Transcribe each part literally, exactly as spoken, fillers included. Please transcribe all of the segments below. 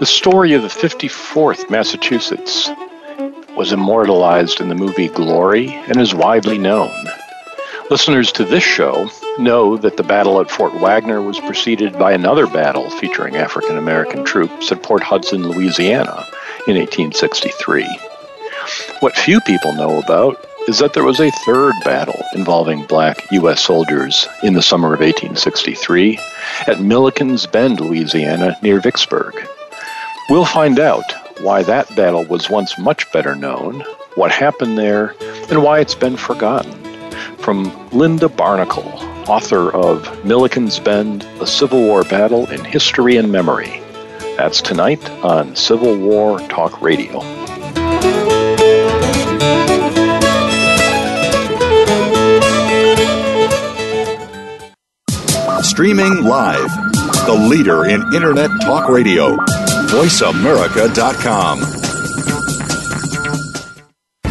The story of the fifty-fourth Massachusetts was immortalized in the movie Glory and is widely known. Listeners to this show know that the battle at Fort Wagner was preceded by another battle featuring African American troops at Port Hudson, Louisiana, in eighteen sixty-three. What few people know about is that there was a third battle involving black U S soldiers in the summer of eighteen sixty-three at Milliken's Bend, Louisiana, near Vicksburg. We'll find out why that battle was once much better known, what happened there, and why it's been forgotten. From Linda Barnickel, author of Milliken's Bend, A Civil War Battle in History and Memory. That's tonight on Civil War Talk Radio. Streaming live, the leader in Internet Talk Radio. voice america dot com.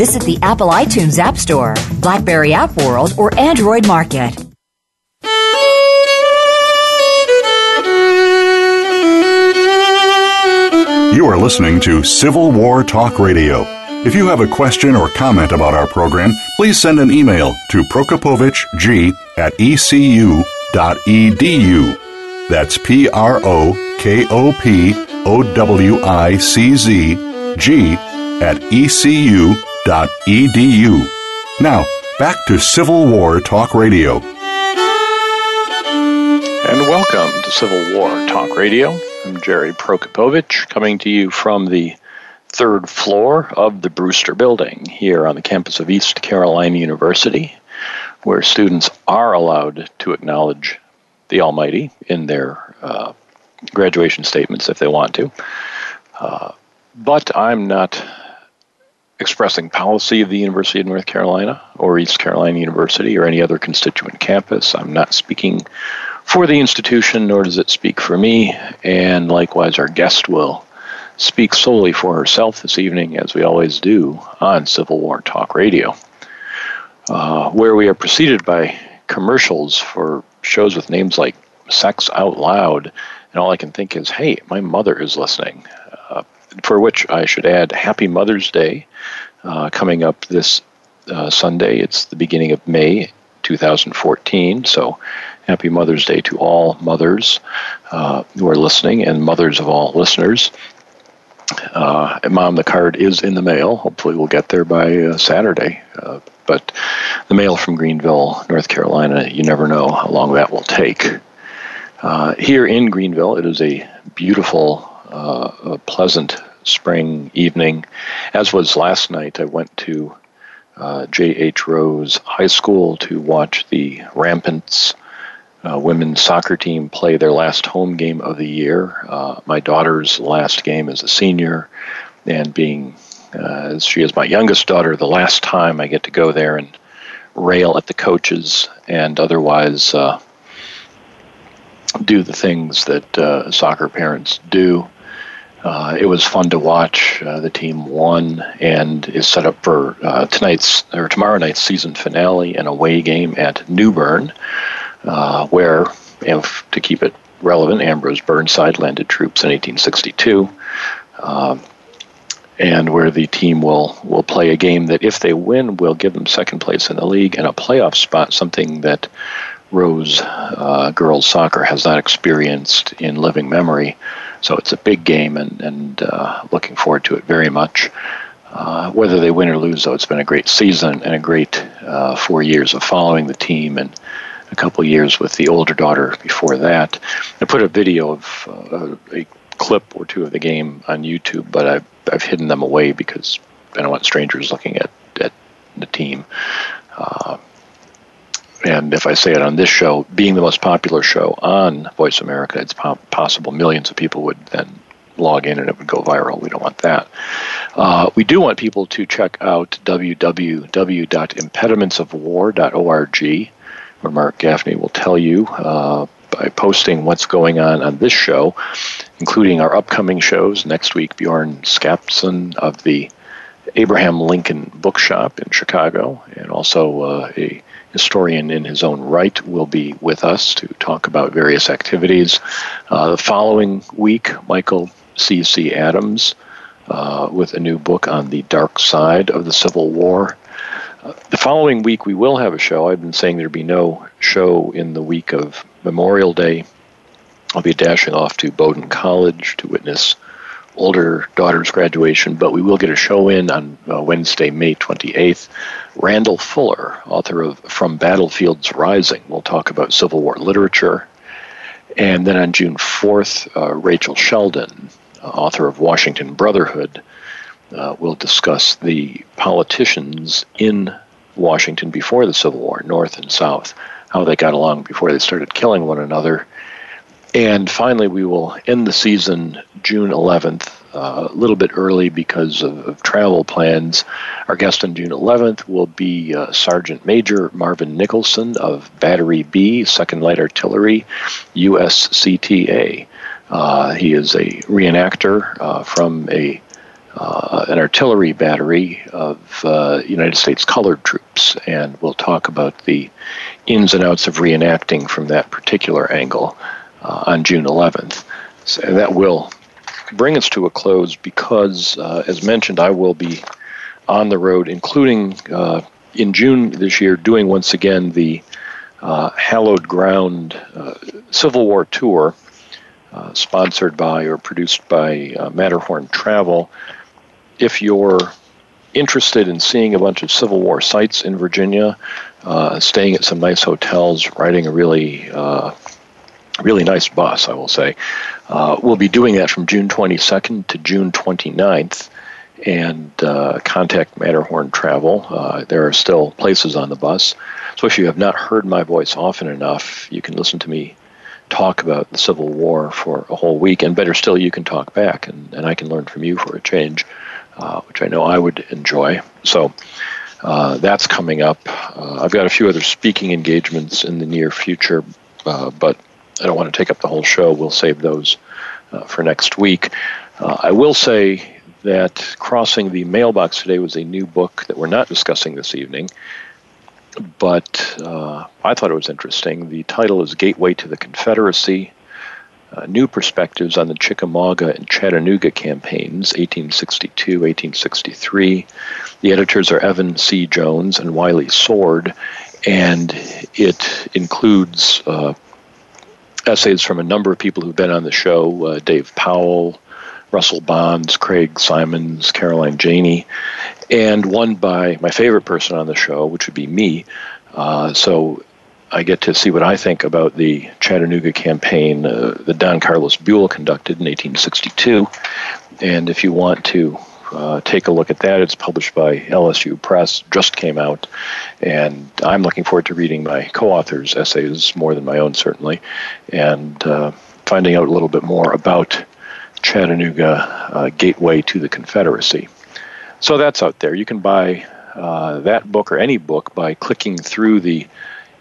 Visit the Apple iTunes App Store, BlackBerry App World, or Android Market. You are listening to Civil War Talk Radio. If you have a question or comment about our program, please send an email to prokopowicz at e c u dot e d u. That's P R O K O P O W I C Z G at E C U dot E D U. Now, back to Civil War Talk Radio. And welcome to Civil War Talk Radio. I'm Jerry Prokopowicz, coming to you from the third floor of the Brewster Building here on the campus of East Carolina University, where students are allowed to acknowledge the Almighty in their uh, graduation statements if they want to. Uh, but I'm not expressing policy of the University of North Carolina or East Carolina University or any other constituent campus. I'm not speaking for the institution, nor does it speak for me. And likewise, our guest will speak solely for herself this evening, as we always do on Civil War Talk Radio, uh, where we are preceded by commercials for shows with names like Sex Out Loud. And all I can think is, hey, my mother is listening. Uh, For which I should add, Happy Mother's Day uh, coming up this uh, Sunday. It's the beginning of May two thousand fourteen, so Happy Mother's Day to all mothers uh, who are listening and mothers of all listeners. Uh, and Mom, the card is in the mail. Hopefully we'll get there by uh, Saturday. Uh, but the mail from Greenville, North Carolina, you never know how long that will take. Uh, here in Greenville, it is a beautiful Uh, a pleasant spring evening. As was last night, I went to uh, J H Rose High School to watch the Rampants uh, women's soccer team play their last home game of the year. Uh, my daughter's last game as a senior, and being, uh, as she is my youngest daughter, the last time I get to go there and rail at the coaches and otherwise uh, do the things that uh, soccer parents do. Uh, it was fun to watch. Uh, the team won and is set up for uh, tonight's or tomorrow night's season finale, an away game at New Bern, uh, where, if, to keep it relevant, Ambrose Burnside landed troops in eighteen sixty-two, uh, and where the team will will play a game that, if they win, will give them second place in the league and a playoff spot, something that Rose uh, girls soccer has not experienced in living memory. So it's a big game, and, and uh, looking forward to it very much. Uh, whether they win or lose, though, it's been a great season and a great uh, four years of following the team, and a couple years with the older daughter before that. I put a video of uh, a clip or two of the game on YouTube, but I've, I've hidden them away because I don't want strangers looking at, at the team. Uh, And if I say it on this show, being the most popular show on Voice America, it's po- possible millions of people would then log in and it would go viral. We don't want that. Uh, we do want people to check out w w w dot impediments of war dot org, where Mark Gaffney will tell you uh, by posting what's going on on this show, including our upcoming shows. Next week, Bjorn Skapsen of the Abraham Lincoln Bookshop in Chicago, and also uh, a historian in his own right, will be with us to talk about various activities. Uh, the following week, Michael C. Adams uh, with a new book on the dark side of the Civil War. Uh, the following week, we will have a show. I've been saying there'd be no show in the week of Memorial Day. I'll be dashing off to Bowdoin College to witness older daughter's graduation, but we will get a show in on uh, Wednesday, May twenty-eighth. Randall Fuller, author of From Battlefields Rising, will talk about Civil War literature. And then on June fourth, uh, Rachel Sheldon, uh, author of Washington Brotherhood, uh, will discuss the politicians in Washington before the Civil War, North and South, how they got along before they started killing one another. And finally, we will end the season June eleventh, uh, a little bit early because of, of travel plans. Our guest on June eleventh will be uh, Sergeant Major Marvin Nicholson of Battery B, Second Light Artillery, U S C T A. Uh, he is a reenactor uh, from a uh, an artillery battery of uh, United States Colored Troops, and we'll talk about the ins and outs of reenacting from that particular angle. Uh, on June eleventh. So that will bring us to a close because, uh, as mentioned, I will be on the road, including uh, in June this year, doing once again the uh, Hallowed Ground uh, Civil War Tour, uh, sponsored by or produced by uh, Matterhorn Travel. If you're interested in seeing a bunch of Civil War sites in Virginia, uh, staying at some nice hotels, riding a really uh, really nice bus, I will say. Uh, we'll be doing that from June twenty-second to June twenty-ninth, and uh, contact Matterhorn Travel. Uh, there are still places on the bus. So if you have not heard my voice often enough, you can listen to me talk about the Civil War for a whole week, and better still, you can talk back, and, and I can learn from you for a change, uh, which I know I would enjoy. So uh, that's coming up. Uh, I've got a few other speaking engagements in the near future, uh, but I don't want to take up the whole show. We'll save those uh, for next week. Uh, I will say that crossing the mailbox today was a new book that we're not discussing this evening, but uh, I thought it was interesting. The title is Gateway to the Confederacy, uh, New Perspectives on the Chickamauga and Chattanooga Campaigns, eighteen sixty-two to eighteen sixty-three. The editors are Evan C. Jones and Wiley Sword, and it includes Uh, essays from a number of people who've been on the show, uh, Dave Powell, Russell Bonds, Craig Simons, Caroline Janey, and one by my favorite person on the show, which would be me. Uh, so I get to see what I think about the Chattanooga campaign uh, that Don Carlos Buell conducted in eighteen sixty-two. And if you want to uh, take a look at that, it's published by L S U Press, just came out, and I'm looking forward to reading my co-authors' essays more than my own, certainly, and uh, finding out a little bit more about Chattanooga, uh, Gateway to the Confederacy. So that's out there. You can buy uh, that book or any book by clicking through the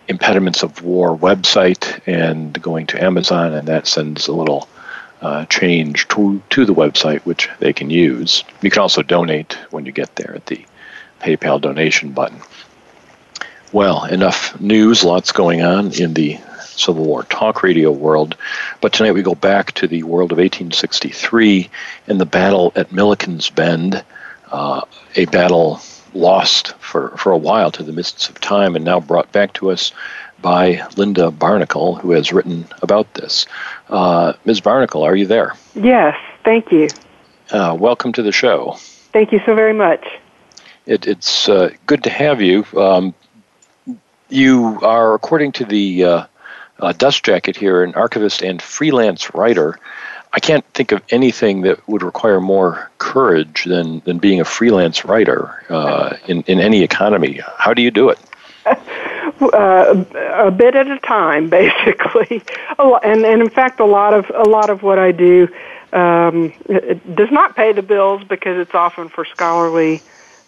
Impediments of War website and going to Amazon, and that sends a little uh, change to, to the website, which they can use. You can also donate when you get there at the PayPal donation button. Well, enough news, lots going on in the Civil War Talk Radio world, but tonight we go back to the world of eighteen sixty-three and the battle at Milliken's Bend, uh, a battle lost for, for a while to the mists of time and now brought back to us by Linda Barnickel, who has written about this. Uh, Miz Barnickel, are you there? Yes, thank you. Uh, welcome to the show. Thank you so very much. It, it's uh, good to have you. Um, you are, according to the uh, uh, dust jacket here, an archivist and freelance writer. I can't think of anything that would require more courage than, than being a freelance writer uh, in, in any economy. How do you do it? Uh, a bit at a time, basically. Oh, and, and in fact, a lot of a lot of what I do um, it does not pay the bills because it's often for scholarly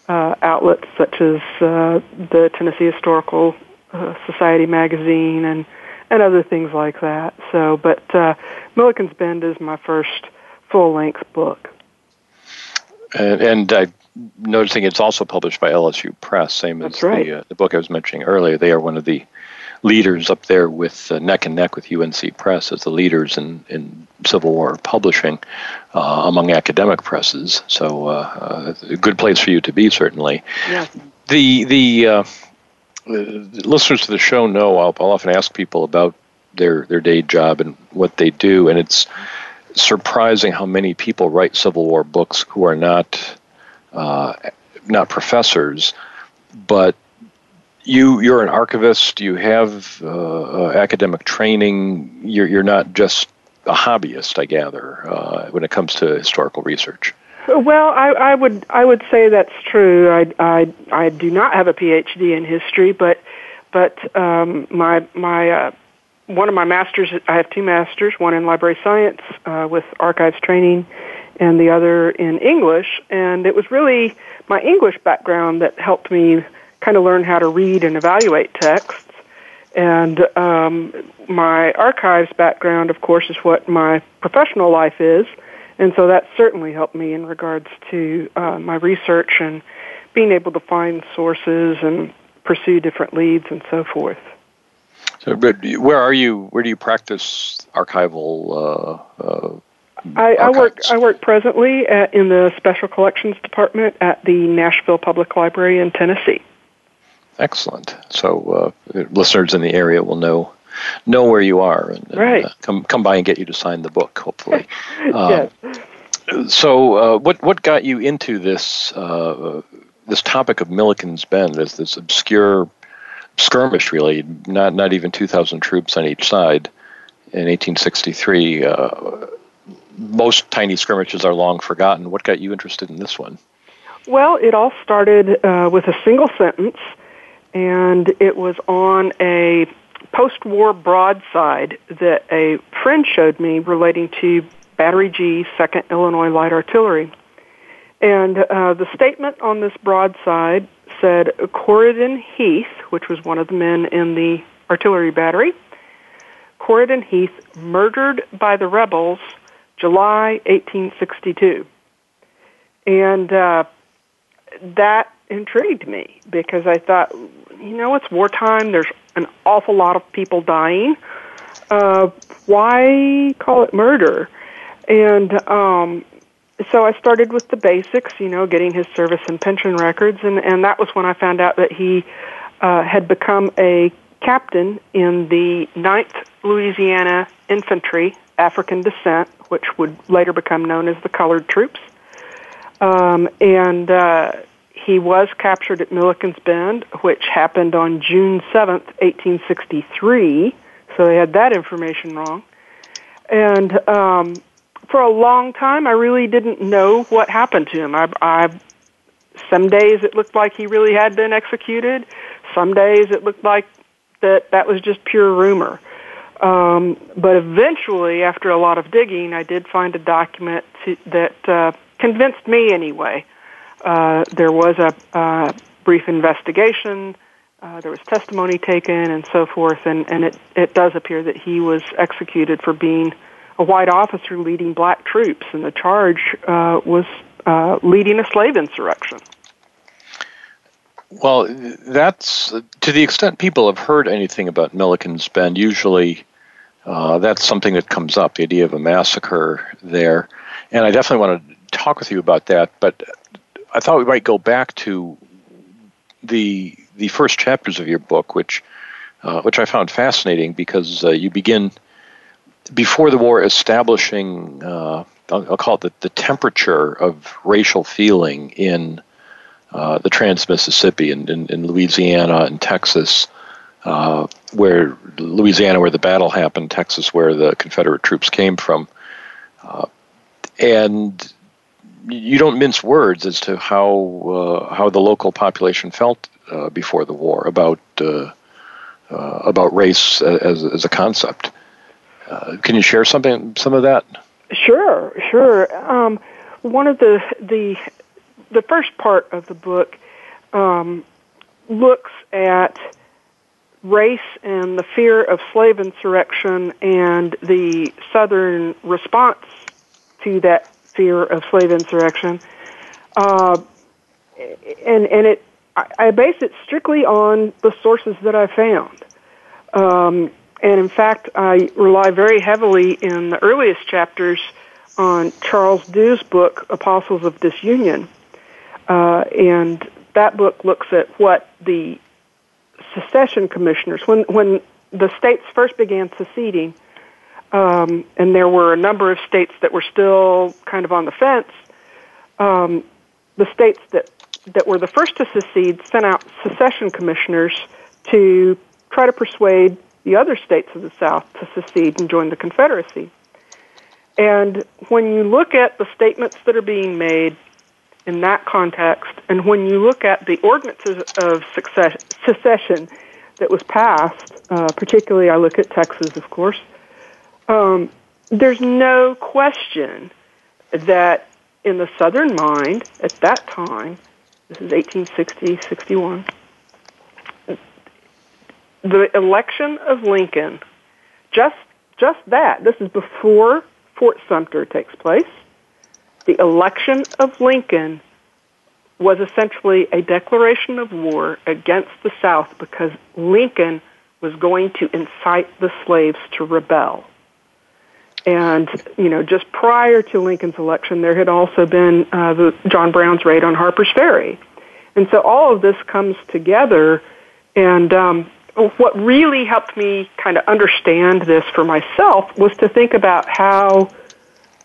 uh, outlets such as uh, the Tennessee Historical uh, Society magazine and. And other things like that. So, but uh, Milliken's Bend is my first full-length book. And, and I'm noticing it's also published by L S U Press, same That's as right. the, uh, the book I was mentioning earlier. They are one of the leaders up there with uh, neck and neck with U N C Press as the leaders in, in Civil War publishing uh, among academic presses. So, uh, uh, a good place for you to be, certainly. Yes. The the uh, The listeners to the show know I'll, I'll often ask people about their, their day job and what they do, and it's surprising how many people write Civil War books who are not uh, not professors. But you you're an archivist. You have uh, academic training. You're you're not just a hobbyist, I gather, uh, when it comes to historical research. Well, I, I would I would say that's true. I, I, I do not have a P H D in history, but but um, my my uh, one of my masters I have two masters, one in library science uh, with archives training, and the other in English. And it was really my English background that helped me kind of learn how to read and evaluate texts. And um, my archives background, of course, is what my professional life is. And so that certainly helped me in regards to uh, my research and being able to find sources and pursue different leads and so forth. So, but where are you? Where do you practice archival? Uh, uh, I, I work. I work presently at, in the Special Collections Department at the Nashville Public Library in Tennessee. Excellent. So uh, listeners in the area will know know where you are and, and right. uh, come come by and get you to sign the book, hopefully. Uh, yes. So uh, what what got you into this uh, this topic of Milliken's Bend as this obscure skirmish, really, not not even two thousand troops on each side in eighteen sixty-three? Uh, most tiny skirmishes are long forgotten. What got you interested in this one? Well, it all started uh, with a single sentence, and it was on a post-war broadside that a friend showed me relating to Battery G, Second Illinois Light Artillery. And uh, the statement on this broadside said, Corridan Heath, which was one of the men in the artillery battery, Corridan Heath murdered by the rebels July eighteen sixty-two. And uh, that intrigued me because I thought, you know, it's wartime, there's an awful lot of people dying. Uh, why call it murder? And um, so I started with the basics, you know, getting his service and pension records, and, and that was when I found out that he uh, had become a captain in the ninth Louisiana Infantry, African descent, which would later become known as the Colored Troops. Um, and uh, he was captured at Milliken's Bend, which happened on June seventh, eighteen sixty-three, so they had that information wrong. And um, for a long time, I really didn't know what happened to him. I, I, some days it looked like he really had been executed. Some days it looked like that that was just pure rumor. Um, but eventually, after a lot of digging, I did find a document to, that uh, convinced me anyway. Uh, there was a uh, brief investigation. Uh, there was testimony taken and so forth, and, and it, it does appear that he was executed for being a white officer leading black troops, and the charge uh, was uh, leading a slave insurrection. Well, that's, to the extent people have heard anything about Milliken's Bend, usually uh, that's something that comes up, the idea of a massacre there. And I definitely want to talk with you about that, but I thought we might go back to the the first chapters of your book, which uh, which I found fascinating because uh, you begin before the war establishing, uh, I'll, I'll call it the, the temperature of racial feeling in uh, the Trans-Mississippi and in, in Louisiana and Texas, uh, where Louisiana where the battle happened, Texas where the Confederate troops came from. Uh, and you don't mince words as to how uh, how the local population felt uh, before the war about uh, uh, about race as as a concept. Uh, can you share something some of that? Sure, sure. Um, one of the the the first part of the book um, looks at race and the fear of slave insurrection and the Southern response to that fear of slave insurrection, uh, and and it I, I base it strictly on the sources that I found, um, and in fact I rely very heavily in the earliest chapters on Charles Dew's book Apostles of Disunion, uh, and that book looks at what the secession commissioners when when the states first began seceding. Um, and there were a number of states that were still kind of on the fence. Um, the states that, that were the first to secede sent out secession commissioners to try to persuade the other states of the South to secede and join the Confederacy. And when you look at the statements that are being made in that context, and when you look at the ordinances of success, secession that was passed, uh, particularly I look at Texas, of course, Um, there's no question that in the Southern mind at that time, this is eighteen sixty, sixty-one, the election of Lincoln, just just that, this is before Fort Sumter takes place, the election of Lincoln was essentially a declaration of war against the South because Lincoln was going to incite the slaves to rebel. And, you know, just prior to Lincoln's election, there had also been uh, the John Brown's raid on Harper's Ferry. And so all of this comes together. And um, what really helped me kind of understand this for myself was to think about how,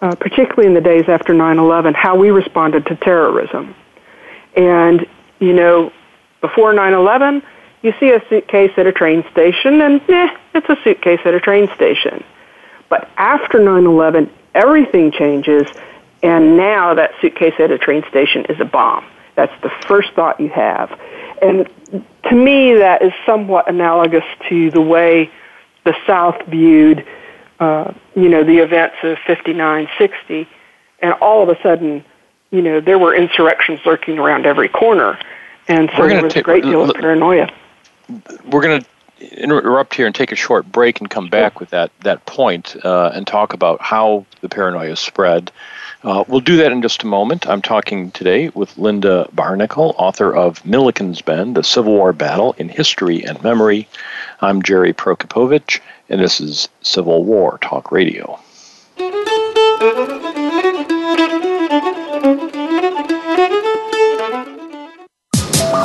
uh, particularly in the days after nine eleven, how we responded to terrorism. And, you know, before nine eleven, you see a suitcase at a train station, and eh, it's a suitcase at a train station. But after nine eleven, everything changes, and now that suitcase at a train station is a bomb. That's the first thought you have. And to me, that is somewhat analogous to the way the South viewed, uh, you know, the events of fifty-nine, sixty, and all of a sudden, you know, there were insurrections lurking around every corner, and so there was ta- a great deal l- of paranoia. We're going to interrupt here and take a short break and come back with that that point uh, and talk about how the paranoia spread. Uh, we'll do that in just a moment. I'm talking today with Linda Barnickel, author of Milliken's Bend, The Civil War Battle in History and Memory. I'm Jerry Prokopowicz, and this is Civil War Talk Radio.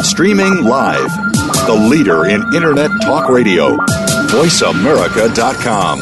Streaming live, the leader in Internet Talk Radio, voice america dot com.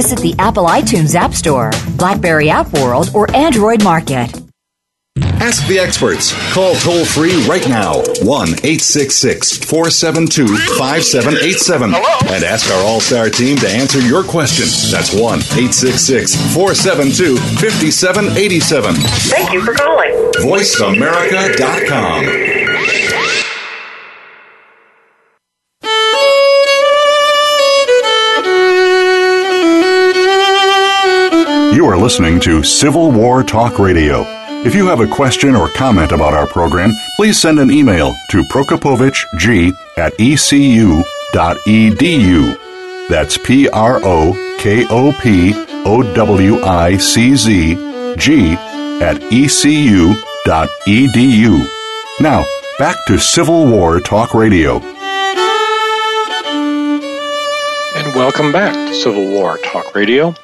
Visit the Apple iTunes App Store, BlackBerry App World, or Android Market. Ask the experts. Call toll-free right now, one eight six six, four seven two, five seven eight seven. Hello? And ask our all-star team to answer your question. That's one eight six six, four seven two, five seven eight seven. Thank you for calling. voice america dot com. You are listening to Civil War Talk Radio. If you have a question or comment about our program, please send an email to prokopowiczg at e c u dot e d u. That's P R O K O P O W I C Z G at E C U dot E D U. Now, back to Civil War Talk Radio. And welcome back to Civil War Talk Radio.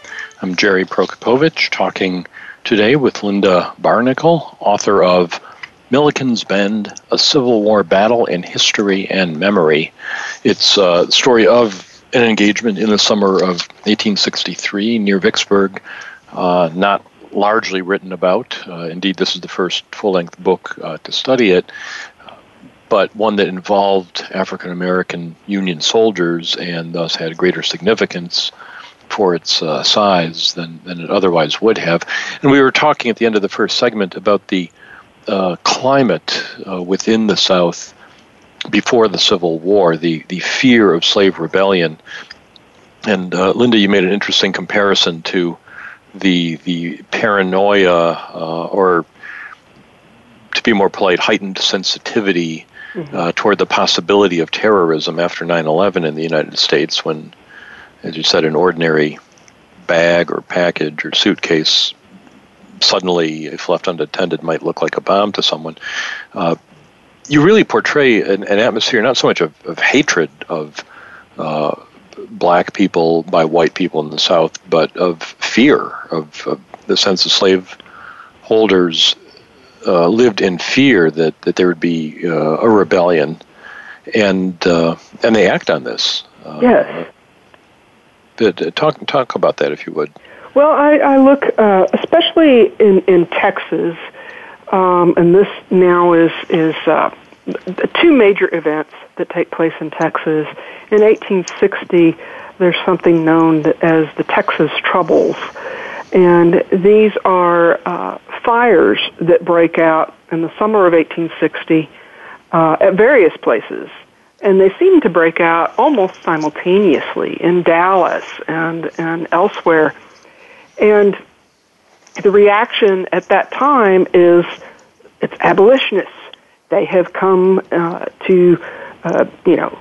I'm Jerry Prokopowicz, talking today with Linda Barnickel, author of Milliken's Bend, A Civil War Battle in History and Memory. It's a story of an engagement in the summer of eighteen sixty-three near Vicksburg, uh, not largely written about. Uh, indeed, this is the first full-length book uh, to study it, but one that involved African-American Union soldiers and thus had greater significance for its uh, size than, than it otherwise would have. And we were talking at the end of the first segment about the uh, climate uh, within the South before the Civil War, the, the fear of slave rebellion. And uh, Linda, you made an interesting comparison to the, the paranoia uh, or, to be more polite, heightened sensitivity uh, toward the possibility of terrorism after nine eleven in the United States when, as you said, an ordinary bag or package or suitcase suddenly, if left unattended, might look like a bomb to someone. Uh, you really portray an, an atmosphere not so much of, of hatred of uh, black people by white people in the South, but of fear, of, of the sense of slaveholders uh, lived in fear that, that there would be uh, a rebellion, and uh, and they act on this. Uh, yes. Talk talk about that, if you would. Well, I, I look, uh, especially in, in Texas, um, and this now is, is uh, two major events that take place in Texas. In eighteen sixty, there's something known as the Texas Troubles, and these are uh, fires that break out in the summer of eighteen sixty uh, at various places. And they seem to break out almost simultaneously in Dallas and, and elsewhere. And the reaction at that time is it's abolitionists. They have come uh, to, uh, you know,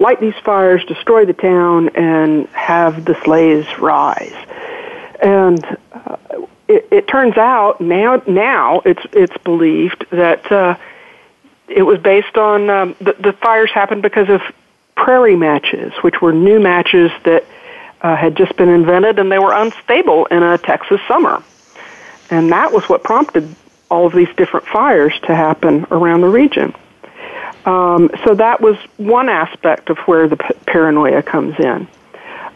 light these fires, destroy the town, and have the slaves rise. And uh, it, it turns out now now it's it's believed that. Uh, It was based on, um, the, the fires happened because of prairie matches, which were new matches that uh, had just been invented, and they were unstable in a Texas summer. And that was what prompted all of these different fires to happen around the region. Um, so that was one aspect of where the p- paranoia comes in.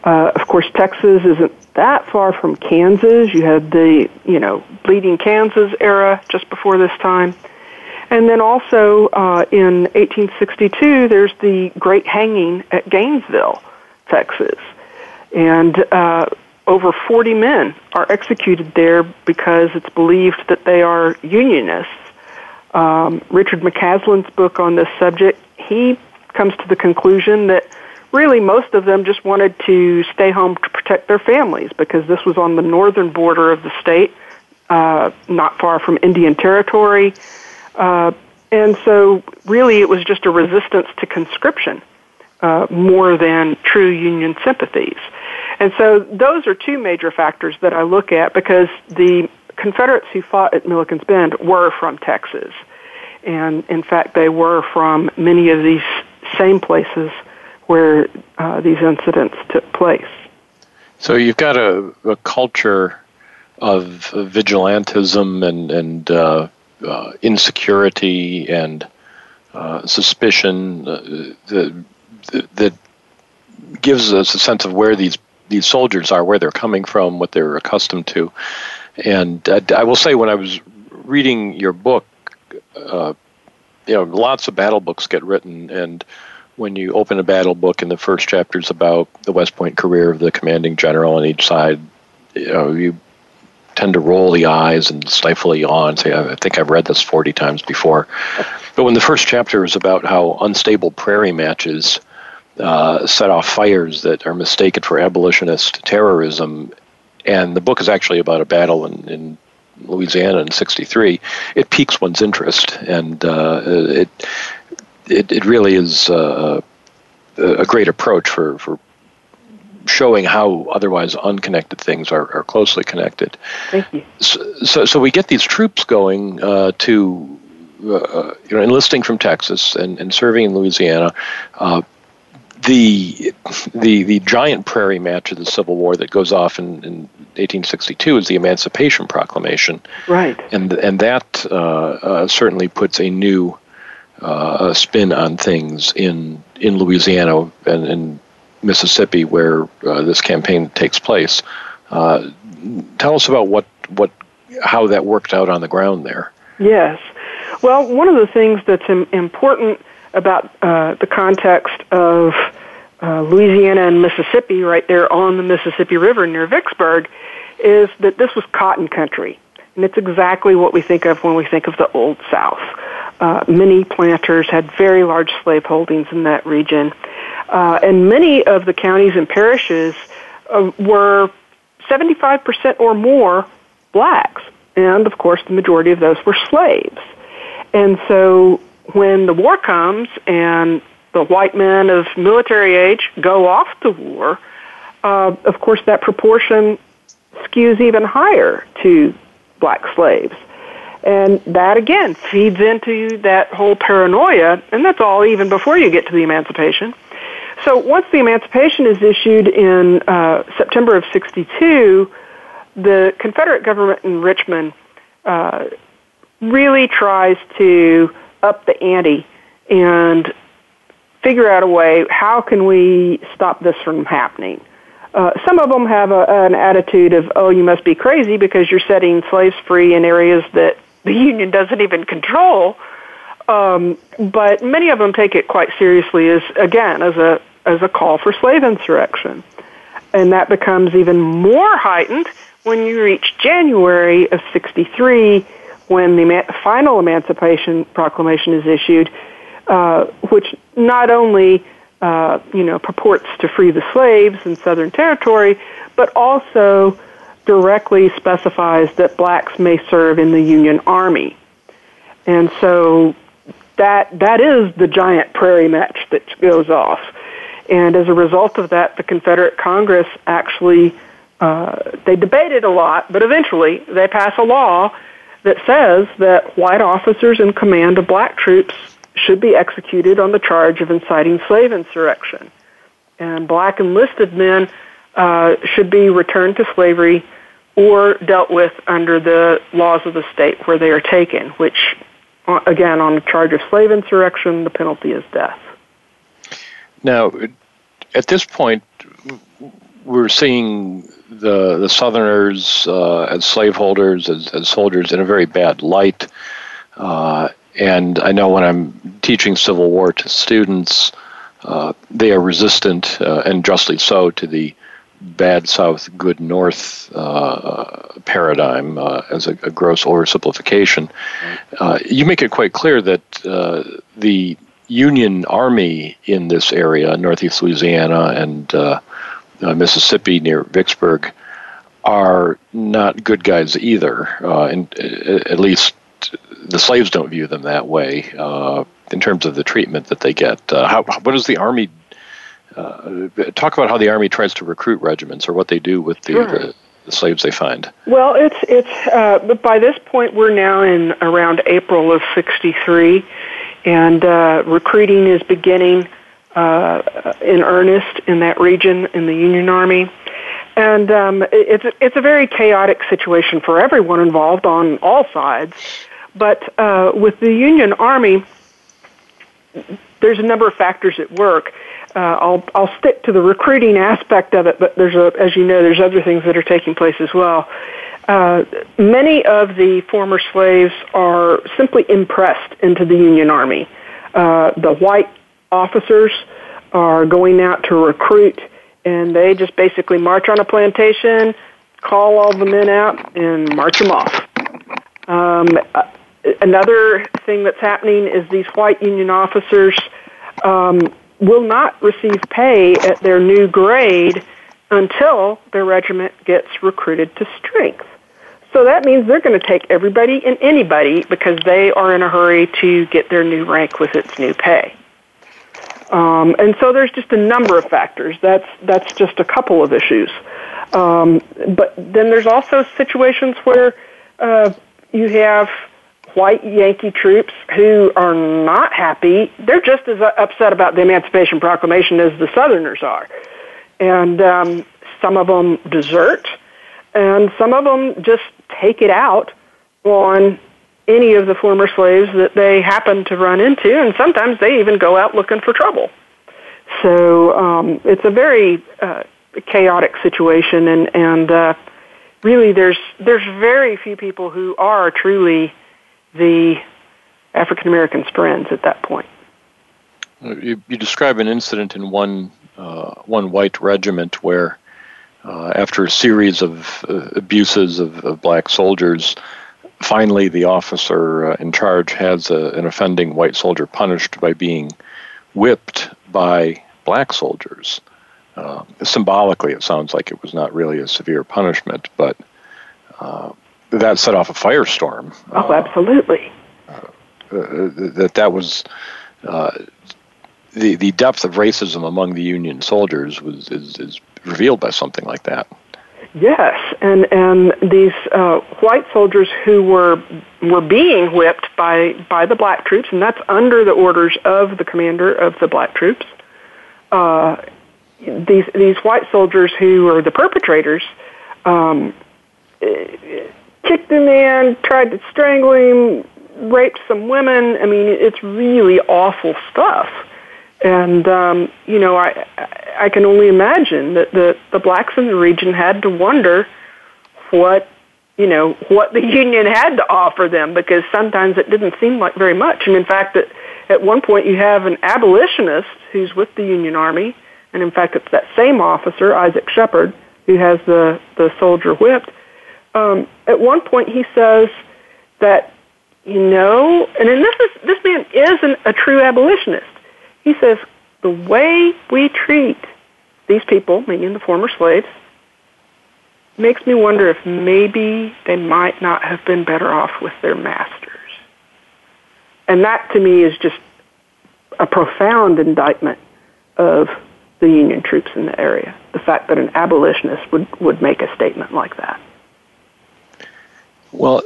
Uh, of course, Texas isn't that far from Kansas. You had the, you know, Bleeding Kansas era just before this time. And then also uh, in eighteen sixty-two, there's the Great Hanging at Gainesville, Texas. And uh, over forty men are executed there because it's believed that they are Unionists. Um, Richard McCaslin's book on this subject, he comes to the conclusion that really most of them just wanted to stay home to protect their families because this was on the northern border of the state, uh, not far from Indian Territory. Uh, and so really it was just a resistance to conscription uh, more than true Union sympathies. And so those are two major factors that I look at because the Confederates who fought at Milliken's Bend were from Texas. And in fact, they were from many of these same places where uh, these incidents took place. So you've got a, a culture of vigilantism and, and uh, uh, insecurity and uh, suspicion uh, that, that gives us a sense of where these, these soldiers are, where they're coming from, what they're accustomed to. And I, I will say, when I was reading your book, uh, you know, lots of battle books get written, and when you open a battle book and the first chapter is about the West Point career of the commanding general on each side, you know, you tend to roll the eyes and stifle a yawn and say, I think I've read this forty times before. But when the first chapter is about how unstable prairie matches uh, set off fires that are mistaken for abolitionist terrorism, and the book is actually about a battle in, in Louisiana in sixty-three, it piques one's interest, and uh, it, it it really is uh, a great approach for, for showing how otherwise unconnected things are, are closely connected. Thank you. So, so, so we get these troops going uh, to uh, you know enlisting from Texas and, and serving in Louisiana. Uh, The the the giant prairie match of the Civil War that goes off in, in eighteen sixty-two is the Emancipation Proclamation, right? And and that uh, uh, certainly puts a new uh, spin on things in in Louisiana and in Mississippi, where uh, this campaign takes place. Uh, tell us about what what how that worked out on the ground there. Yes, well, one of the things that's important about uh, the context of uh, Louisiana and Mississippi, right there on the Mississippi River near Vicksburg, is that this was cotton country. And it's exactly what we think of when we think of the Old South. Uh, many planters had very large slave holdings in that region. Uh, and many of the counties and parishes uh, were seventy-five percent or more blacks. And, of course, the majority of those were slaves. And so when the war comes and the white men of military age go off to war, uh, of course that proportion skews even higher to black slaves. And that, again, feeds into that whole paranoia, and that's all even before you get to the emancipation. So once the emancipation is issued in uh, September of sixty-two, the Confederate government in Richmond uh, really tries to up the ante and figure out a way, how can we stop this from happening? Uh, some of them have a, an attitude of, oh, you must be crazy because you're setting slaves free in areas that the Union doesn't even control. Um, but many of them take it quite seriously as, again, as a as a call for slave insurrection. And that becomes even more heightened when you reach January of sixty-three, when the final Emancipation Proclamation is issued, uh, which not only uh, you know purports to free the slaves in Southern Territory, but also directly specifies that blacks may serve in the Union Army. And so that that is the giant prairie match that goes off. And as a result of that, the Confederate Congress actually, uh, they debated a lot, but eventually they pass a law that says that white officers in command of black troops should be executed on the charge of inciting slave insurrection. And black enlisted men uh, should be returned to slavery or dealt with under the laws of the state where they are taken, which, again, on the charge of slave insurrection, the penalty is death. Now, at this point, we're seeing the the Southerners uh, as slaveholders, as, as soldiers, in a very bad light. Uh, and I know when I'm teaching Civil War to students, uh, they are resistant, uh, and justly so, to the bad South, good North uh, paradigm uh, as a, a gross oversimplification, uh, you make it quite clear that uh, the Union Army in this area, northeast Louisiana and uh, uh, Mississippi near Vicksburg, are not good guys either, uh, and uh, at least the slaves don't view them that way uh, in terms of the treatment that they get. Uh, how, what does the Army Uh, talk about how the Army tries to recruit regiments or what they do with the, sure. the, the slaves they find. Well, it's it's uh, but by this point we're now in around April of sixty-three, and uh, recruiting is beginning uh, in earnest in that region in the Union Army, and um, it's it's a very chaotic situation for everyone involved on all sides, but uh, with the Union Army, there's a number of factors at work. Uh, I'll I'll stick to the recruiting aspect of it, but there's a, as you know, there's other things that are taking place as well. Uh, many of the former slaves are simply impressed into the Union Army. Uh, the white officers are going out to recruit, and they just basically march on a plantation, call all the men out, and march them off. Um, another thing that's happening is these white Union officers Um, will not receive pay at their new grade until their regiment gets recruited to strength. So that means they're going to take everybody and anybody because they are in a hurry to get their new rank with its new pay. Um, and so there's just a number of factors. That's that's just a couple of issues. Um, but then there's also situations where uh, you have white Yankee troops who are not happy. They're just as upset about the Emancipation Proclamation as the Southerners are. And um, some of them desert, and some of them just take it out on any of the former slaves that they happen to run into, and sometimes they even go out looking for trouble. So um, it's a very uh, chaotic situation, and, and uh, really there's there's very few people who are truly the African Americans' friends at that point. You, you describe an incident in one uh, one white regiment where, uh, after a series of uh, abuses of, of black soldiers, finally the officer uh, in charge has a, an offending white soldier punished by being whipped by black soldiers. Uh, symbolically, it sounds like it was not really a severe punishment, but Uh, that set off a firestorm. Oh, absolutely. Uh, uh, that that was uh, the the depth of racism among the Union soldiers was is, is revealed by something like that. Yes, and and these uh, white soldiers who were were being whipped by by the black troops, and that's under the orders of the commander of the black troops. Uh, these these white soldiers who are the perpetrators Um, kicked a man, tried to strangle him, raped some women. I mean, it's really awful stuff. And, um, you know, I I can only imagine that the, the blacks in the region had to wonder what, you know, what the Union had to offer them, because sometimes it didn't seem like very much. And, in fact, at, at one point you have an abolitionist who's with the Union Army, and, in fact, it's that same officer, Isaac Shepard, who has the, the soldier whipped. Um, at one point, he says that, you know, and then this is, this man is an, a true abolitionist. He says, the way we treat these people, meaning the former slaves, makes me wonder if maybe they might not have been better off with their masters. And that, to me, is just a profound indictment of the Union troops in the area, the fact that an abolitionist would, would make a statement like that. Well,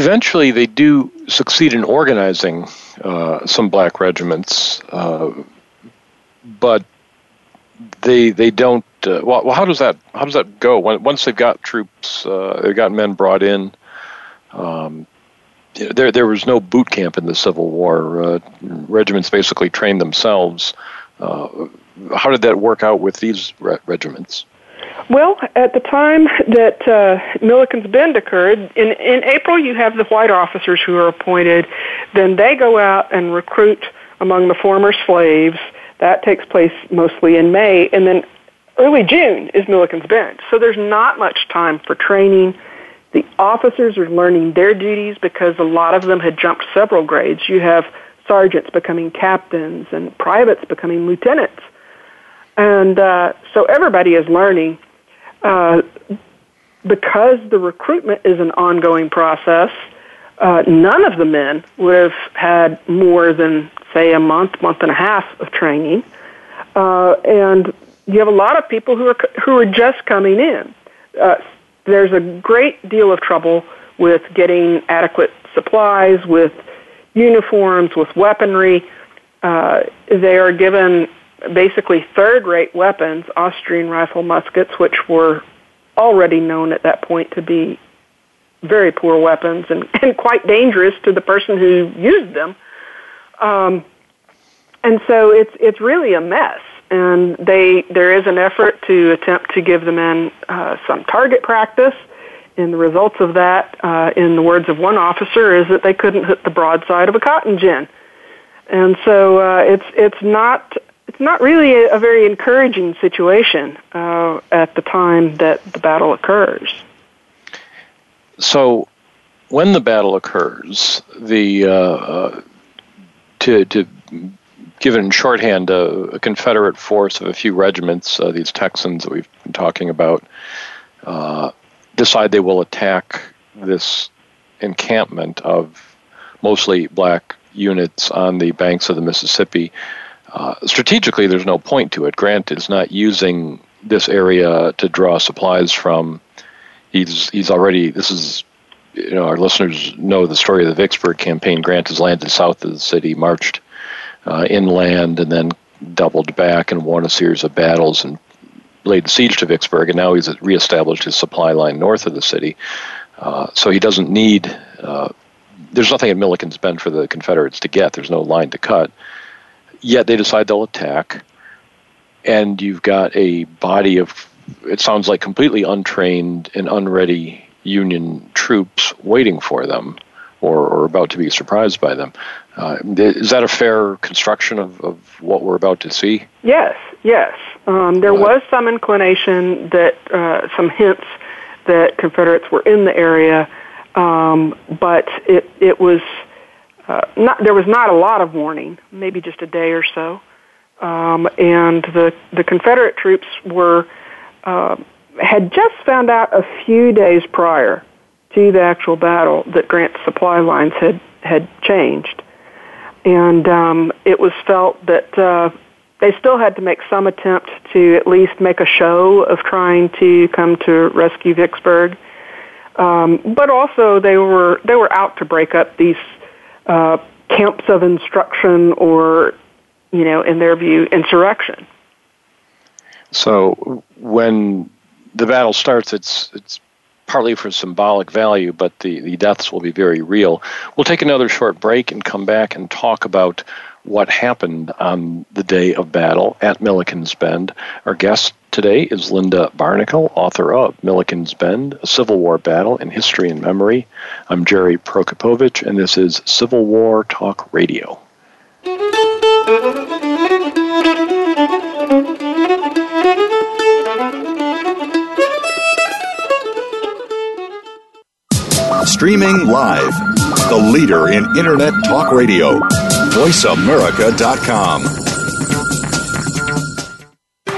eventually they do succeed in organizing uh, some black regiments, uh, but they they don't. Uh, well, well, how does that how does that go? When, once they've got troops, uh, they've got men brought in. Um, there there was no boot camp in the Civil War. Uh, regiments basically trained themselves. Uh, how did that work out with these re- regiments? Well, at the time that uh, Milliken's Bend occurred, in, in April you have the white officers who are appointed. Then they go out and recruit among the former slaves. That takes place mostly in May. And then early June is Milliken's Bend. So there's not much time for training. The officers are learning their duties because a lot of them had jumped several grades. You have sergeants becoming captains and privates becoming lieutenants. And uh, so everybody is learning. Uh, because the recruitment is an ongoing process, uh, none of the men would have had more than, say, a month, month and a half of training. Uh, and you have a lot of people who are who are just coming in. Uh, there's a great deal of trouble with getting adequate supplies, with uniforms, with weaponry. Uh, they are given basically third-rate weapons, Austrian rifle muskets, which were already known at that point to be very poor weapons and, and quite dangerous to the person who used them. Um, and so it's it's really a mess. And they there is an effort to attempt to give the men uh, some target practice. And the results of that, uh, in the words of one officer, is that they couldn't hit the broadside of a cotton gin. And so uh, it's it's not... It's not really a, a very encouraging situation uh, at the time that the battle occurs. So, when the battle occurs, the uh, uh, to to give it in shorthand, uh, a Confederate force of a few regiments, uh, these Texans that we've been talking about, uh, decide they will attack this encampment of mostly black units on the banks of the Mississippi. Uh, strategically, there's no point to it. Grant is not using this area to draw supplies from. He's he's already, this is, you know, our listeners know the story of the Vicksburg campaign. Grant has landed south of the city, marched uh, inland, and then doubled back and won a series of battles and laid siege to Vicksburg, and now he's reestablished his supply line north of the city. Uh, so he doesn't need, uh, there's nothing at Milliken's Bend for the Confederates to get. There's no line to cut. Yet they decide they'll attack, and you've got a body of, it sounds like, completely untrained and unready Union troops waiting for them or, or about to be surprised by them. Uh, is that a fair construction of, of what we're about to see? Yes, yes. Um, there uh, was some inclination that, uh, some hints that Confederates were in the area, um, but it, it was... Uh, not, there was not a lot of warning, maybe just a day or so, um, and the, the Confederate troops were uh, had just found out a few days prior to the actual battle that Grant's supply lines had, had changed, and um, it was felt that uh, they still had to make some attempt to at least make a show of trying to come to rescue Vicksburg, um, but also they were they were out to break up these Uh, camps of instruction or, you know, in their view, insurrection. So when the battle starts, it's it's partly for symbolic value, but the, the deaths will be very real. We'll take another short break and come back and talk about what happened on the day of battle at Milliken's Bend. Our guest today is Linda Barnickel, author of Milliken's Bend, A Civil War Battle in History and Memory. I'm Jerry Prokopowicz, and this is Civil War Talk Radio. Streaming live, the leader in Internet Talk Radio, voice america dot com.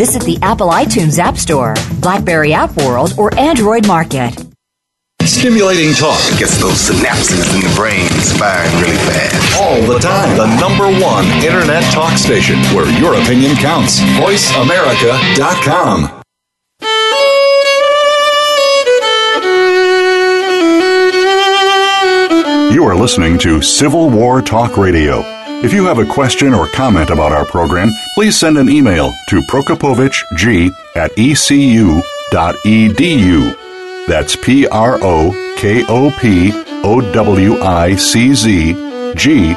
Visit the Apple iTunes App Store, BlackBerry App World, or Android Market. Stimulating talk gets those synapses in the brain firing really fast. All the time. The number one Internet talk station where your opinion counts. voice america dot com. You are listening to Civil War Talk Radio. If you have a question or comment about our program, please send an email to prokopowiczg at e c u dot e d u. That's P R O K O P O W I C Z G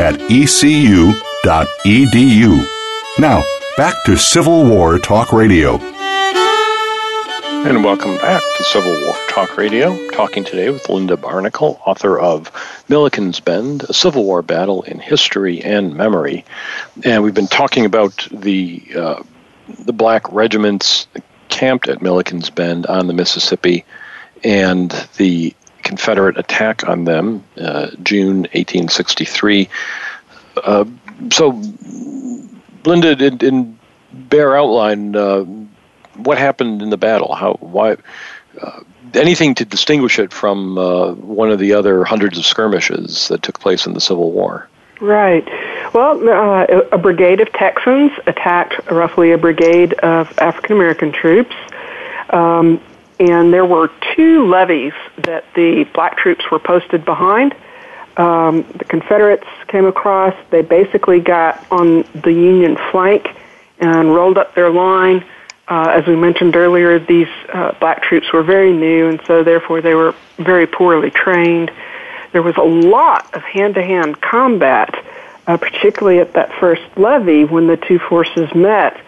at E C U dot E D U. Now, back to Civil War Talk Radio. And welcome back to Civil War Talk Radio. Talking today with Linda Barnickel, author of Milliken's Bend, A Civil War Battle in History and Memory. And we've been talking about the uh, the black regiments camped at Milliken's Bend on the Mississippi and the Confederate attack on them, uh, June eighteen sixty-three. Uh, so, Linda, in, in bare outline, uh, what happened in the battle? How? Why? Uh, anything to distinguish it from uh, one of the other hundreds of skirmishes that took place in the Civil War? Right. Well, uh, a brigade of Texans attacked roughly a brigade of African American troops, um, and there were two levees that the black troops were posted behind. Um, the Confederates came across. They basically got on the Union flank and rolled up their line. Uh, as we mentioned earlier, these uh, black troops were very new, and so therefore they were very poorly trained. There was a lot of hand-to-hand combat, uh, particularly at that first levee when the two forces met,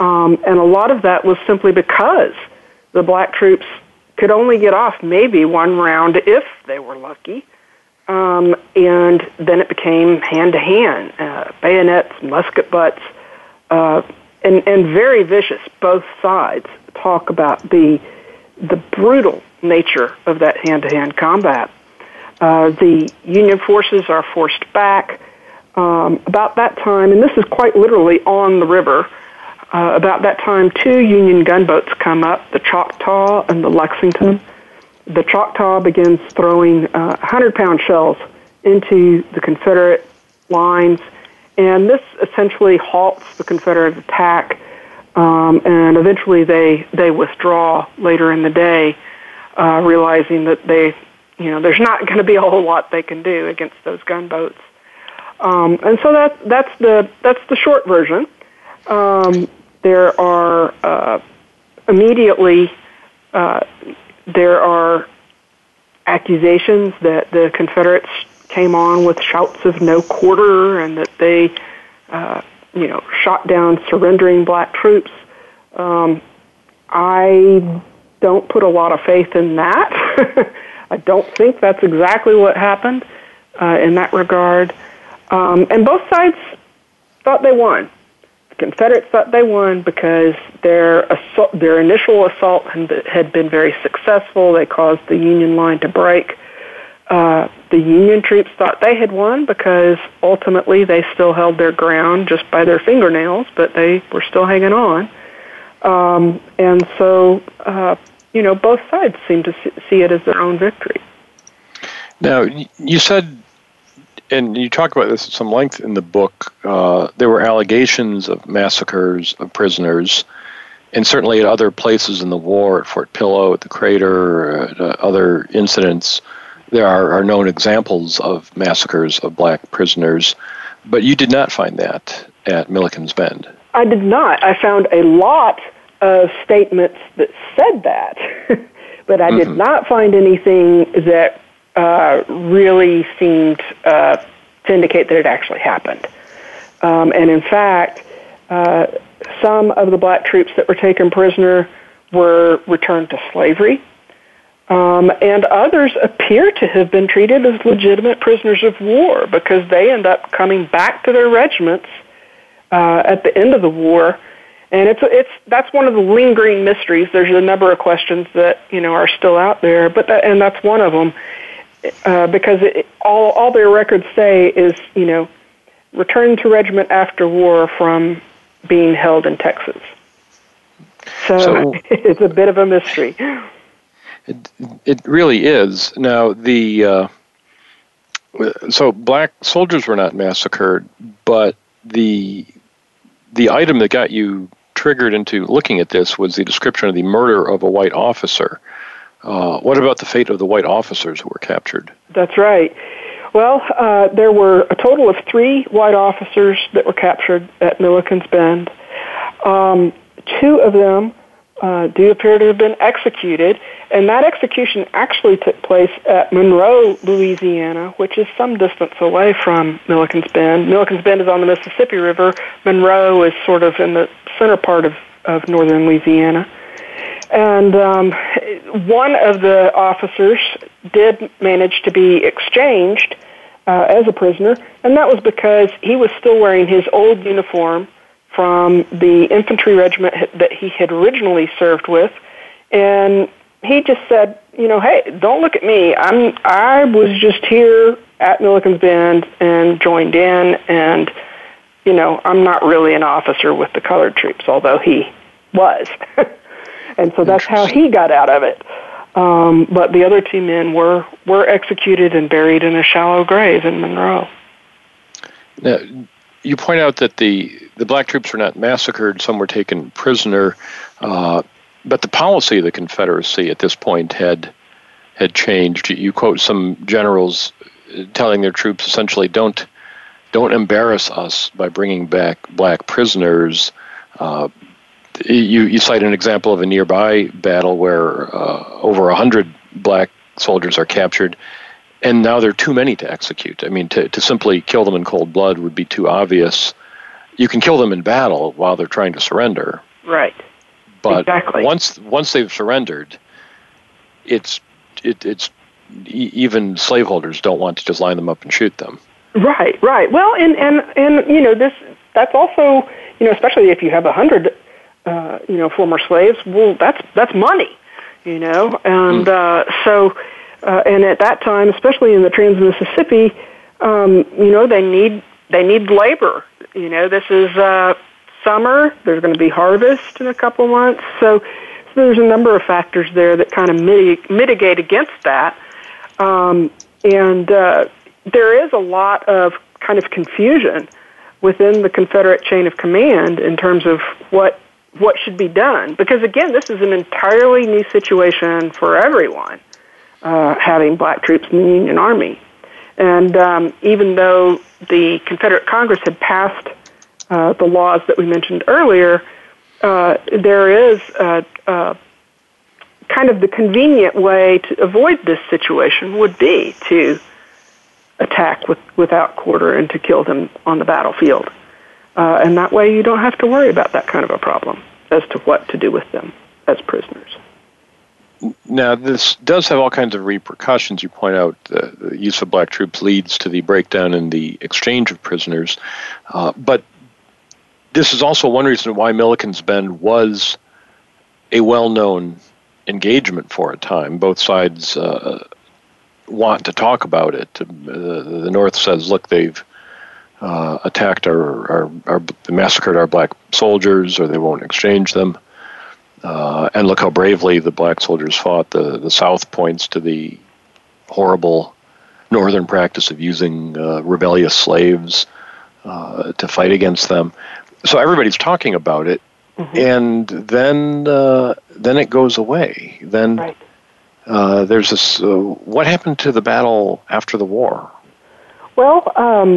um, and a lot of that was simply because the black troops could only get off maybe one round if they were lucky, um, and then it became hand-to-hand, uh, bayonets, musket butts, uh And, and very vicious. Both sides talk about the the brutal nature of that hand-to-hand combat. Uh, the Union forces are forced back. Um, about that time, and this is quite literally on the river, uh, about that time two Union gunboats come up, the Choctaw and the Lexington. Mm-hmm. The Choctaw begins throwing uh, one hundred pound shells into the Confederate lines. And this essentially halts the Confederate attack, um, and eventually they, they withdraw later in the day, uh, realizing that they, you know, there's not going to be a whole lot they can do against those gunboats. Um, and so that that's the that's the short version. Um, there are uh, immediately uh, there are accusations that the Confederates came on with shouts of no quarter, and that they, uh, you know, shot down surrendering black troops. Um, I don't put a lot of faith in that. I don't think that's exactly what happened uh, in that regard. Um, and both sides thought they won. The Confederates thought they won because their assault, their initial assault had been very successful. They caused the Union line to break. Uh, the Union troops thought they had won because ultimately they still held their ground just by their fingernails, but they were still hanging on. Um, and so, uh, you know, both sides seem to see it as their own victory. Now, you said, and you talk about this at some length in the book, uh, there were allegations of massacres of prisoners, and certainly at other places in the war, at Fort Pillow, at the Crater, at uh, other incidents. There are, are known examples of massacres of black prisoners, but you did not find that at Milliken's Bend. I did not. I found a lot of statements that said that, but I mm-hmm. did not find anything that uh, really seemed uh, to indicate that it actually happened. Um, and in fact, uh, some of the black troops that were taken prisoner were returned to slavery, um, and others appear to have been treated as legitimate prisoners of war because they end up coming back to their regiments uh, at the end of the war. And it's it's that's one of the lingering mysteries. There's a number of questions that you know are still out there, but that, and that's one of them uh, because it, all all their records say is you know return to regiment after war from being held in Texas. So, so it's a bit of a mystery. It it really is. Now the uh, so black soldiers were not massacred, but the the item that got you triggered into looking at this was the description of the murder of a white officer. Uh, what about the fate of the white officers who were captured? That's right. Well, uh, there were a total of three white officers that were captured at Milliken's Bend. Um, two of them uh, do appear to have been executed, and that execution actually took place at Monroe, Louisiana, which is some distance away from Milliken's Bend. Milliken's Bend is on the Mississippi River. Monroe is sort of in the center part of, of northern Louisiana. And um, one of the officers did manage to be exchanged uh, as a prisoner, and that was because he was still wearing his old uniform from the infantry regiment that he had originally served with, and he just said, you know, hey, don't look at me. I'm I was just here at Milliken's Bend and joined in, and, you know, I'm not really an officer with the colored troops, although he was. And so that's how he got out of it. Um, but the other two men were, were executed and buried in a shallow grave in Monroe. Now, you point out that the, the black troops were not massacred. Some were taken prisoner. Uh, but the policy of the Confederacy at this point had had changed. You quote some generals telling their troops essentially, don't, don't embarrass us by bringing back black prisoners. Uh You, you cite an example of a nearby battle where uh, over one hundred black soldiers are captured, and now they're too many to execute. I mean, to, to simply kill them in cold blood would be too obvious. You can kill them in battle while they're trying to surrender. Right. But exactly. once once they've surrendered, it's it, it's even slaveholders don't want to just line them up and shoot them. Right. Right. Well, and and and you know this that's also you know especially if you have one hundred. Uh, you know, former slaves. Well, that's that's money, you know, and uh, so, uh, and at that time, especially in the Trans-Mississippi, um, you know, they need they need labor. You know, this is uh, summer. There's going to be harvest in a couple months, so, so there's a number of factors there that kind of mitig- mitigate against that, um, and uh, there is a lot of kind of confusion within the Confederate chain of command in terms of what. what should be done, because again, this is an entirely new situation for everyone, uh, having black troops in the Union Army. And um, even though the Confederate Congress had passed uh, the laws that we mentioned earlier, uh, there is a, a kind of the convenient way to avoid this situation would be to attack with, without quarter and to kill them on the battlefield. Uh, and that way you don't have to worry about that kind of a problem as to what to do with them as prisoners. Now, this does have all kinds of repercussions. You point out uh, the use of black troops leads to the breakdown in the exchange of prisoners. Uh, but this is also one reason why Milliken's Bend was a well-known engagement for a time. Both sides uh, want to talk about it. Uh, the North says, look, they've Uh, attacked or, or, or massacred our black soldiers, or they won't exchange them. Uh, and look how bravely the black soldiers fought. The, the South points to the horrible northern practice of using uh, rebellious slaves uh, to fight against them. So everybody's talking about it, mm-hmm. and then uh, then it goes away. Then right. uh, there's this. Uh, what happened to the battle after the war? Well. Um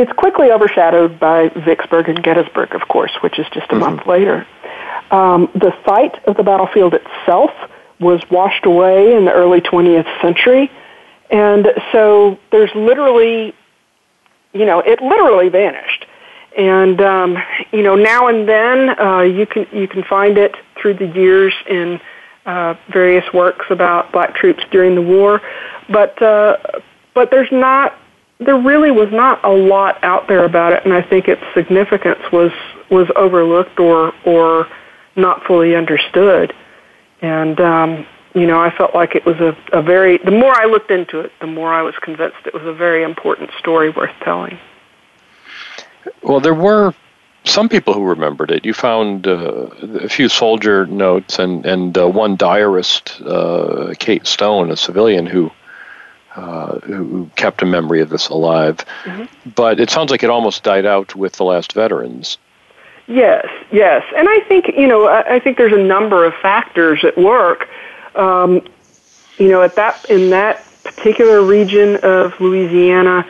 It's quickly overshadowed by Vicksburg and Gettysburg, of course, which is just a mm-hmm. month later. Um, the site of the battlefield itself was washed away in the early twentieth century, and so there's literally, you know, it literally vanished. And um, you know, now and then uh, you can you can find it through the years in uh, various works about black troops during the war, but uh, but there's not there really was not a lot out there about it, and I think its significance was was overlooked or or not fully understood. And um, you know, I felt like it was a, a very the more I looked into it, the more I was convinced it was a very important story worth telling. Well, there were some people who remembered it. You found uh, a few soldier notes and, and uh, one diarist, uh, Kate Stone, a civilian who uh, who kept a memory of this alive. Mm-hmm. But it sounds like it almost died out with the last veterans. Yes, yes. And I think, you know, I, I think there's a number of factors at work. Um, you know, at that in that particular region of Louisiana,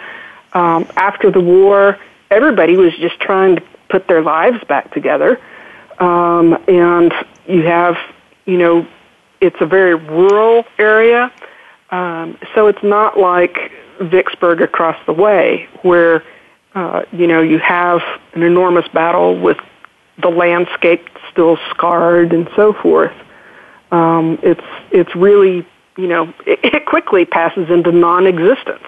um, after the war, everybody was just trying to put their lives back together. Um, and you have, you know, it's a very rural area. Um, so it's not like Vicksburg across the way where, uh, you know, you have an enormous battle with the landscape still scarred and so forth. Um, it's, it's really, you know, it, it quickly passes into non-existence.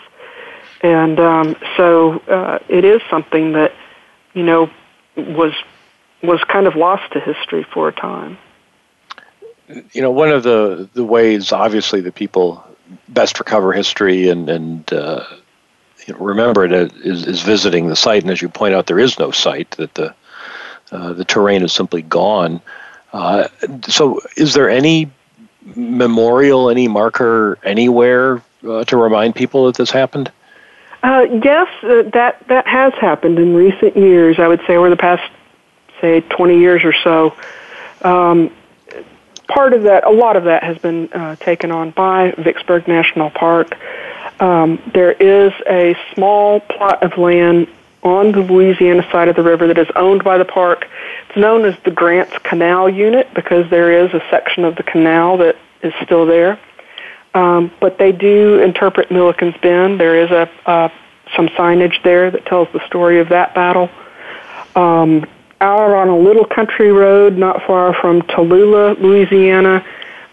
And um, so uh, it is something that, you know, was was kind of lost to history for a time. You know, one of the, the ways, obviously, that people best recover history and, and uh, you know, remember it is, is visiting the site. And as you point out, there is no site, that the uh, the terrain is simply gone. Uh, so is there any memorial, any marker anywhere uh, to remind people that this happened? Uh, yes, uh, that, that has happened in recent years, I would say over the past, say, twenty years or so. Um, part of that, a lot of that has been uh, taken on by Vicksburg National Park. Um, there is a small plot of land on the Louisiana side of the river that is owned by the park. It's known as the Grants Canal Unit because there is a section of the canal that is still there. Um, but they do interpret Milliken's Bend. There is a uh, some signage there that tells the story of that battle. Um, out on a little country road not far from Tallulah, Louisiana,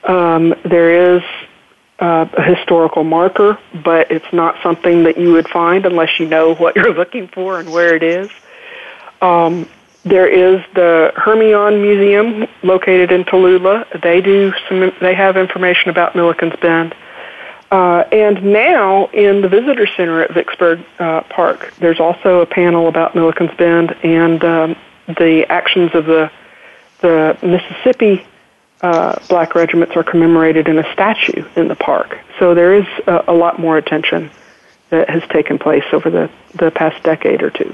um, there is uh, a historical marker, but it's not something that you would find unless you know what you're looking for and where it is. Um, there is the Hermione Museum located in Tallulah. They do some, they have information about Milliken's Bend. Uh, and now in the visitor center at Vicksburg uh, Park, there's also a panel about Milliken's Bend and um, the actions of the the Mississippi uh, black regiments are commemorated in a statue in the park. So there is a, a lot more attention that has taken place over the, the past decade or two.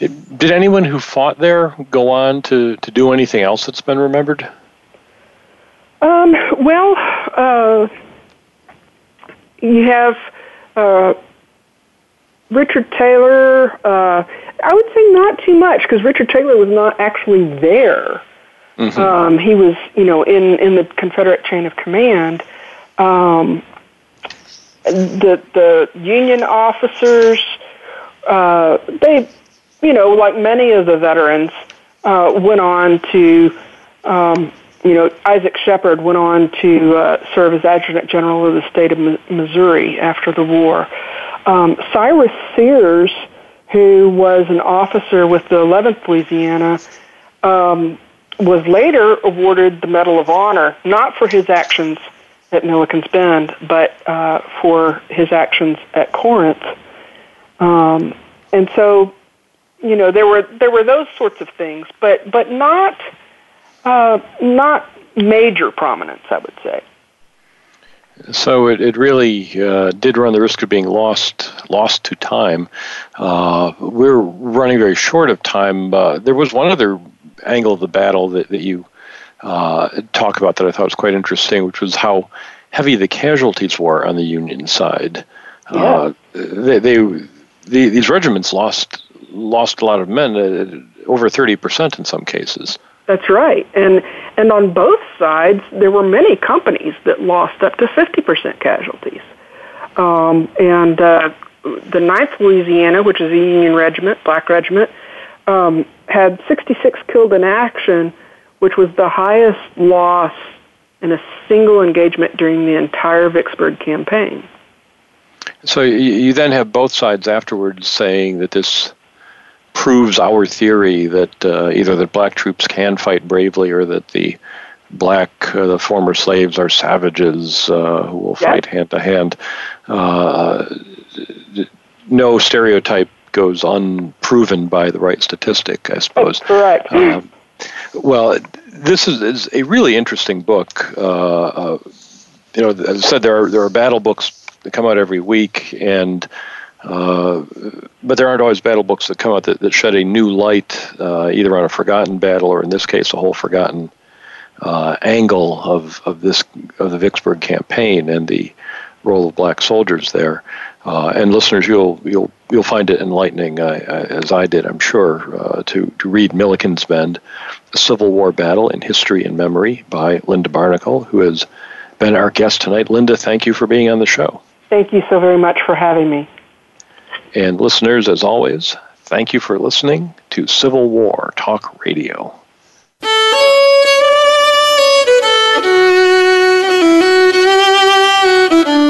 It, did anyone who fought there go on to, to do anything else that's been remembered? Um, well, uh, you have uh, Richard Taylor. Uh, I would say not too much because Richard Taylor was not actually there. Mm-hmm. Um, he was, you know, in, in the Confederate chain of command. Um, the the Union officers, uh, they. You know, like many of the veterans, uh, went on to, um, you know, Isaac Shepard went on to uh, serve as Adjutant General of the state of M- Missouri after the war. Um, Cyrus Sears, who was an officer with the eleventh Louisiana, um, was later awarded the Medal of Honor, not for his actions at Milliken's Bend, but uh, for his actions at Corinth. Um, and so... You know, there were there were those sorts of things, but but not uh, not major prominence, I would say. So it it really uh, did run the risk of being lost lost to time. Uh, we're running very short of time. Uh, there was one other angle of the battle that that you uh, talk about that I thought was quite interesting, which was how heavy the casualties were on the Union side. Yeah. Uh, they, they the, these regiments lost. lost a lot of men, uh, over thirty percent in some cases. That's right. And and on both sides, there were many companies that lost up to fifty percent casualties. Um, and uh, the ninth Louisiana, which is a Union regiment, black regiment, um, had sixty-six killed in action, which was the highest loss in a single engagement during the entire Vicksburg campaign. So you then have both sides afterwards saying that this proves our theory that uh, either that black troops can fight bravely or that the black, uh, the former slaves are savages uh, who will fight hand to hand. No stereotype goes unproven by the right statistic, I suppose. That's correct. Um, well, this is, is a really interesting book. Uh, uh, you know, as I said, there are there are battle books that come out every week, and uh, but there aren't always battle books that come out that, that shed a new light, uh, either on a forgotten battle or, in this case, a whole forgotten uh, angle of of this of the Vicksburg campaign and the role of black soldiers there. Uh, and listeners, you'll you'll you'll find it enlightening, uh, as I did, I'm sure, uh, to to read Milliken's Bend, A Civil War Battle in History and Memory by Linda Barnickel, who has been our guest tonight. Linda, thank you for being on the show. Thank you so very much for having me. And listeners, as always, thank you for listening to Civil War Talk Radio.